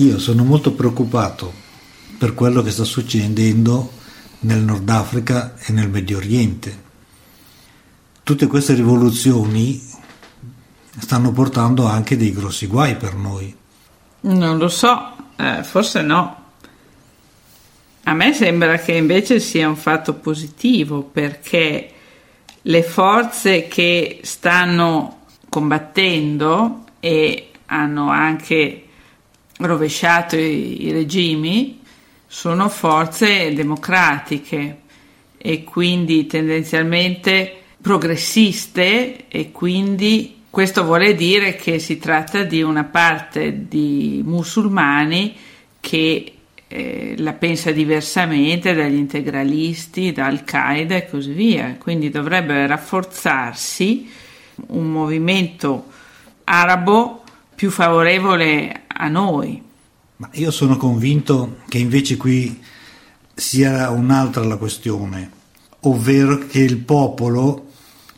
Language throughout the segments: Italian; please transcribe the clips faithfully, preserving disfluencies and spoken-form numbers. Io sono molto preoccupato per quello che sta succedendo nel Nord Africa e nel Medio Oriente. Tutte queste rivoluzioni stanno portando anche dei grossi guai per noi. Non lo so, eh, forse no. A me sembra che invece sia un fatto positivo, perché le forze che stanno combattendo e hanno anche rovesciato i, i regimi sono forze democratiche e quindi tendenzialmente progressiste, e quindi questo vuole dire che si tratta di una parte di musulmani che eh, la pensa diversamente dagli integralisti, da Al-Qaeda e così via. Quindi dovrebbe rafforzarsi un movimento arabo più favorevole a noi. Ma io sono convinto che invece qui sia un'altra la questione, ovvero che il popolo,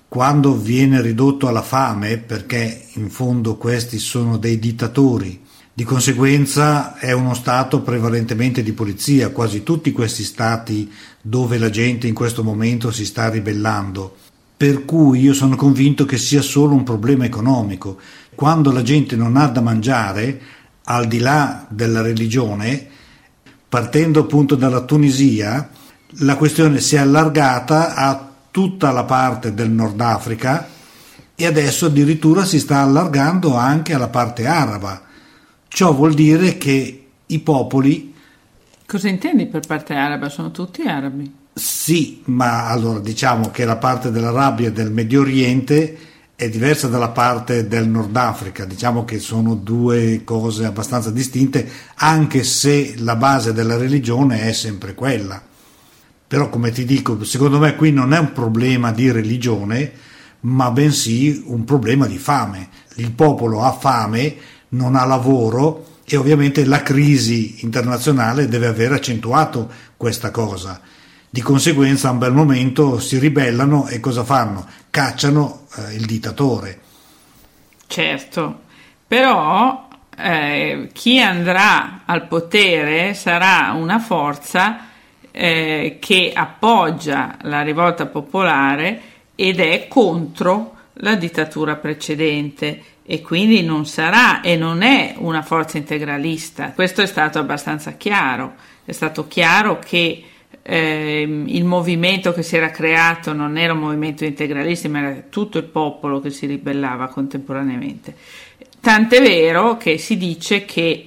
quando viene ridotto alla fame, perché in fondo questi sono dei dittatori, di conseguenza è uno stato prevalentemente di polizia, quasi tutti questi stati dove la gente in questo momento si sta ribellando, per cui io sono convinto che sia solo un problema economico. Quando la gente non ha da mangiare, al di là della religione, partendo appunto dalla Tunisia, la questione si è allargata a tutta la parte del Nord Africa e adesso addirittura si sta allargando anche alla parte araba. Ciò vuol dire che i popoli... Cosa intendi per parte araba? Sono tutti arabi? Sì, ma allora diciamo che la parte dell'Arabia e del Medio Oriente è diversa dalla parte del Nord Africa, diciamo che sono due cose abbastanza distinte, anche se la base della religione è sempre quella. Però, come ti dico, secondo me qui non è un problema di religione, ma bensì un problema di fame. Il popolo ha fame, non ha lavoro e ovviamente la crisi internazionale deve aver accentuato questa cosa. Di conseguenza a un bel momento si ribellano e cosa fanno? Cacciano eh, il dittatore. Certo, però eh, chi andrà al potere sarà una forza Eh, che appoggia la rivolta popolare ed è contro la dittatura precedente, e quindi non sarà e non è una forza integralista. Questo è stato abbastanza chiaro, è stato chiaro che eh, il movimento che si era creato non era un movimento integralista, ma era tutto il popolo che si ribellava contemporaneamente, tant'è vero che si dice che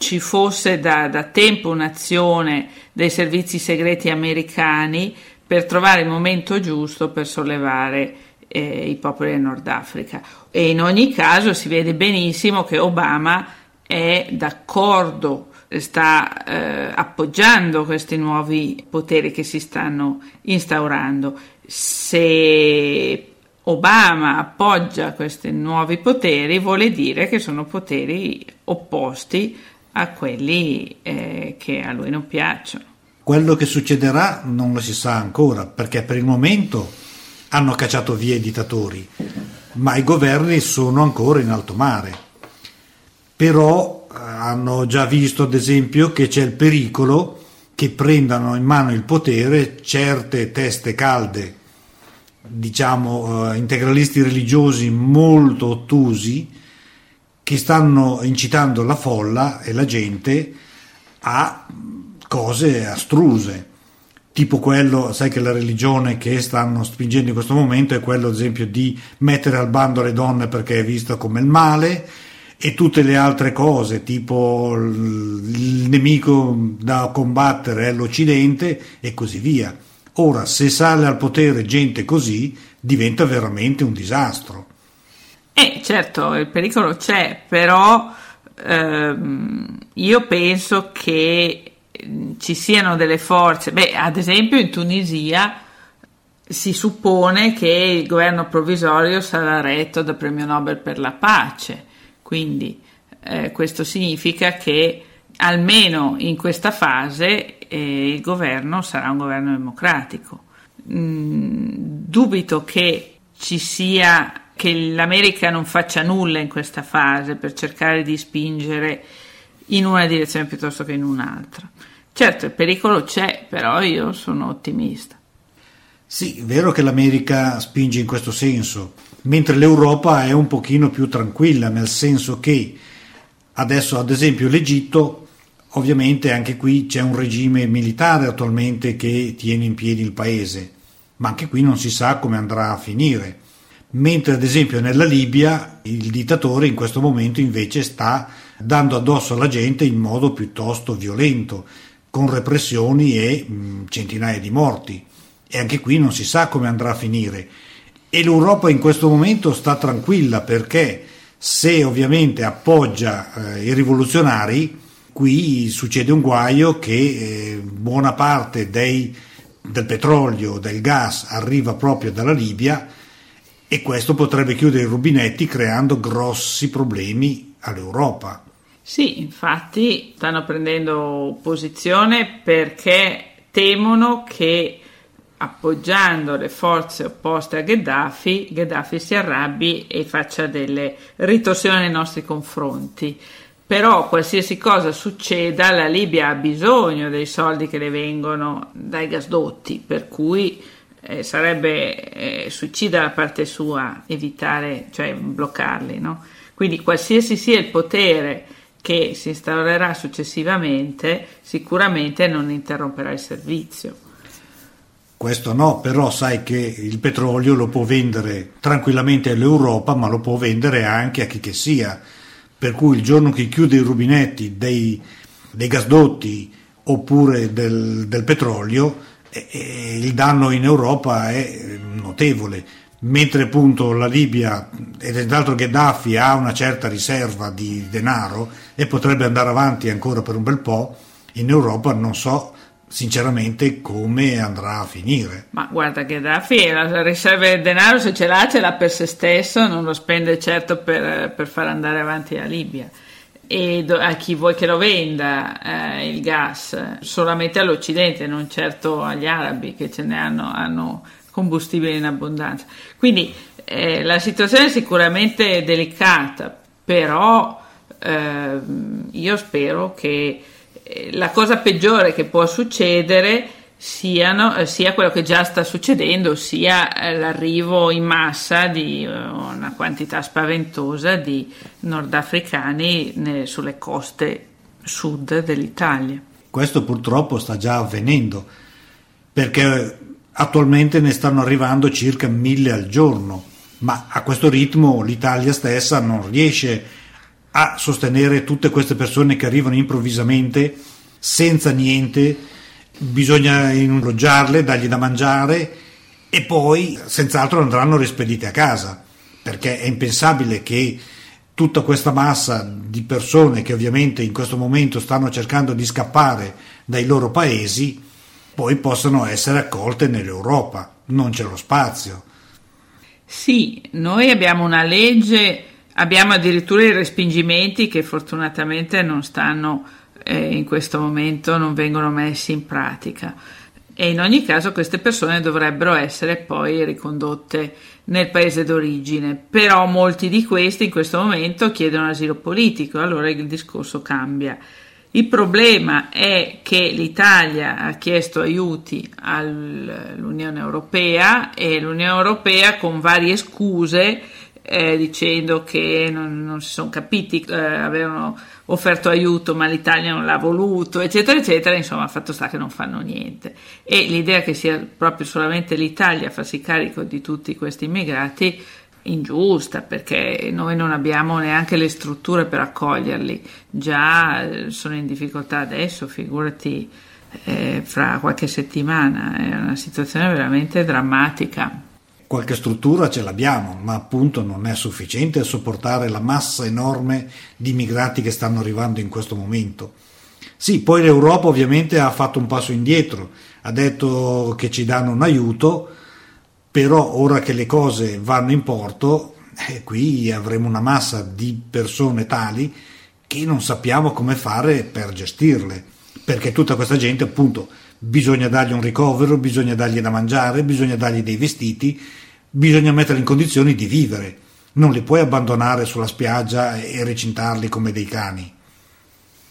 ci fosse da, da tempo un'azione dei servizi segreti americani per trovare il momento giusto per sollevare eh, i popoli del Nord Africa. E in ogni caso si vede benissimo che Obama è d'accordo, sta eh, appoggiando questi nuovi poteri che si stanno instaurando. Se Obama appoggia questi nuovi poteri, vuole dire che sono poteri opposti a quelli eh, che a lui non piacciono. Quello che succederà non lo si sa ancora, perché per il momento hanno cacciato via i dittatori, ma i governi sono ancora in alto mare. Però hanno già visto, ad esempio, che c'è il pericolo che prendano in mano il potere certe teste calde, diciamo eh, integralisti religiosi molto ottusi, che stanno incitando la folla e la gente a cose astruse, tipo quello, sai che la religione che stanno spingendo in questo momento è quello, ad esempio, di mettere al bando le donne perché è vista come il male, e tutte le altre cose, tipo il nemico da combattere è l'Occidente e così via. Ora, se sale al potere gente così, diventa veramente un disastro. Eh, certo, il pericolo c'è, però ehm, io penso che ci siano delle forze. Beh, ad esempio in Tunisia si suppone che il governo provvisorio sarà retto dal Premio Nobel per la pace, quindi eh, questo significa che almeno in questa fase eh, il governo sarà un governo democratico. Mm, dubito che ci sia... che l'America non faccia nulla in questa fase per cercare di spingere in una direzione piuttosto che in un'altra. Certo, il pericolo c'è, però io sono ottimista. Sì, è vero che l'America spinge in questo senso, mentre l'Europa è un pochino più tranquilla, nel senso che adesso, ad esempio, l'Egitto, ovviamente anche qui c'è un regime militare attualmente che tiene in piedi il paese, ma anche qui non si sa come andrà a finire. Mentre ad esempio nella Libia il dittatore in questo momento invece sta dando addosso alla gente in modo piuttosto violento, con repressioni e mh, centinaia di morti, e anche qui non si sa come andrà a finire. E l'Europa in questo momento sta tranquilla, perché se ovviamente appoggia eh, i rivoluzionari, qui succede un guaio che eh, buona parte dei, del petrolio, del gas arriva proprio dalla Libia, e questo potrebbe chiudere i rubinetti creando grossi problemi all'Europa. Sì, infatti stanno prendendo posizione perché temono che appoggiando le forze opposte a Gheddafi, Gheddafi si arrabbi e faccia delle ritorsioni nei nostri confronti. Però qualsiasi cosa succeda, la Libia ha bisogno dei soldi che le vengono dai gasdotti, per cui Eh, sarebbe eh, suicida da parte sua evitare, cioè bloccarli, no? Quindi qualsiasi sia il potere che si instaurerà successivamente, sicuramente non interromperà il servizio. Questo no, però sai che il petrolio lo può vendere tranquillamente all'Europa, ma lo può vendere anche a chi che sia, per cui il giorno che chiude i rubinetti dei, dei gasdotti oppure del, del petrolio, il danno in Europa è notevole, mentre appunto la Libia, e d'altro Gheddafi ha una certa riserva di denaro e potrebbe andare avanti ancora per un bel po', in Europa non so sinceramente come andrà a finire. Ma guarda, Gheddafi la riserva di denaro se ce l'ha, ce l'ha per se stesso, non lo spende certo per, per far andare avanti la Libia. E a chi vuoi che lo venda eh, il gas? Solamente all'Occidente, non certo agli arabi, che ce ne hanno, hanno combustibile in abbondanza. Quindi eh, la situazione è sicuramente delicata, però eh, io spero che la cosa peggiore che può succedere siano, sia quello che già sta succedendo, sia l'arrivo in massa di una quantità spaventosa di nordafricani sulle coste sud dell'Italia. Questo purtroppo sta già avvenendo, perché attualmente ne stanno arrivando circa mille al giorno, ma a questo ritmo l'Italia stessa non riesce a sostenere tutte queste persone che arrivano improvvisamente senza niente. Bisogna alloggiarle, dargli da mangiare, e poi senz'altro andranno rispedite a casa, perché è impensabile che tutta questa massa di persone che ovviamente in questo momento stanno cercando di scappare dai loro paesi poi possano essere accolte nell'Europa, non c'è lo spazio. Sì, noi abbiamo una legge, abbiamo addirittura i respingimenti che fortunatamente non stanno in questo momento non vengono messi in pratica, e in ogni caso queste persone dovrebbero essere poi ricondotte nel paese d'origine, però molti di questi in questo momento chiedono asilo politico, allora il discorso cambia. Il problema è che l'Italia ha chiesto aiuti all'Unione Europea, e l'Unione Europea con varie scuse Eh, dicendo che non, non si sono capiti, eh, avevano offerto aiuto ma l'Italia non l'ha voluto, eccetera eccetera. Insomma, fatto sta che non fanno niente, e l'idea che sia proprio solamente l'Italia a farsi carico di tutti questi immigrati è ingiusta, perché noi non abbiamo neanche le strutture per accoglierli, già sono in difficoltà adesso, figurati eh, fra qualche settimana. È una situazione veramente drammatica. Qualche struttura ce l'abbiamo, ma appunto non è sufficiente a sopportare la massa enorme di immigrati che stanno arrivando in questo momento. Sì, poi l'Europa ovviamente ha fatto un passo indietro, ha detto che ci danno un aiuto, però ora che le cose vanno in porto, eh, qui avremo una massa di persone tali che non sappiamo come fare per gestirle, perché tutta questa gente appunto bisogna dargli un ricovero, bisogna dargli da mangiare, bisogna dargli dei vestiti, bisogna metterli in condizioni di vivere, non li puoi abbandonare sulla spiaggia e recintarli come dei cani.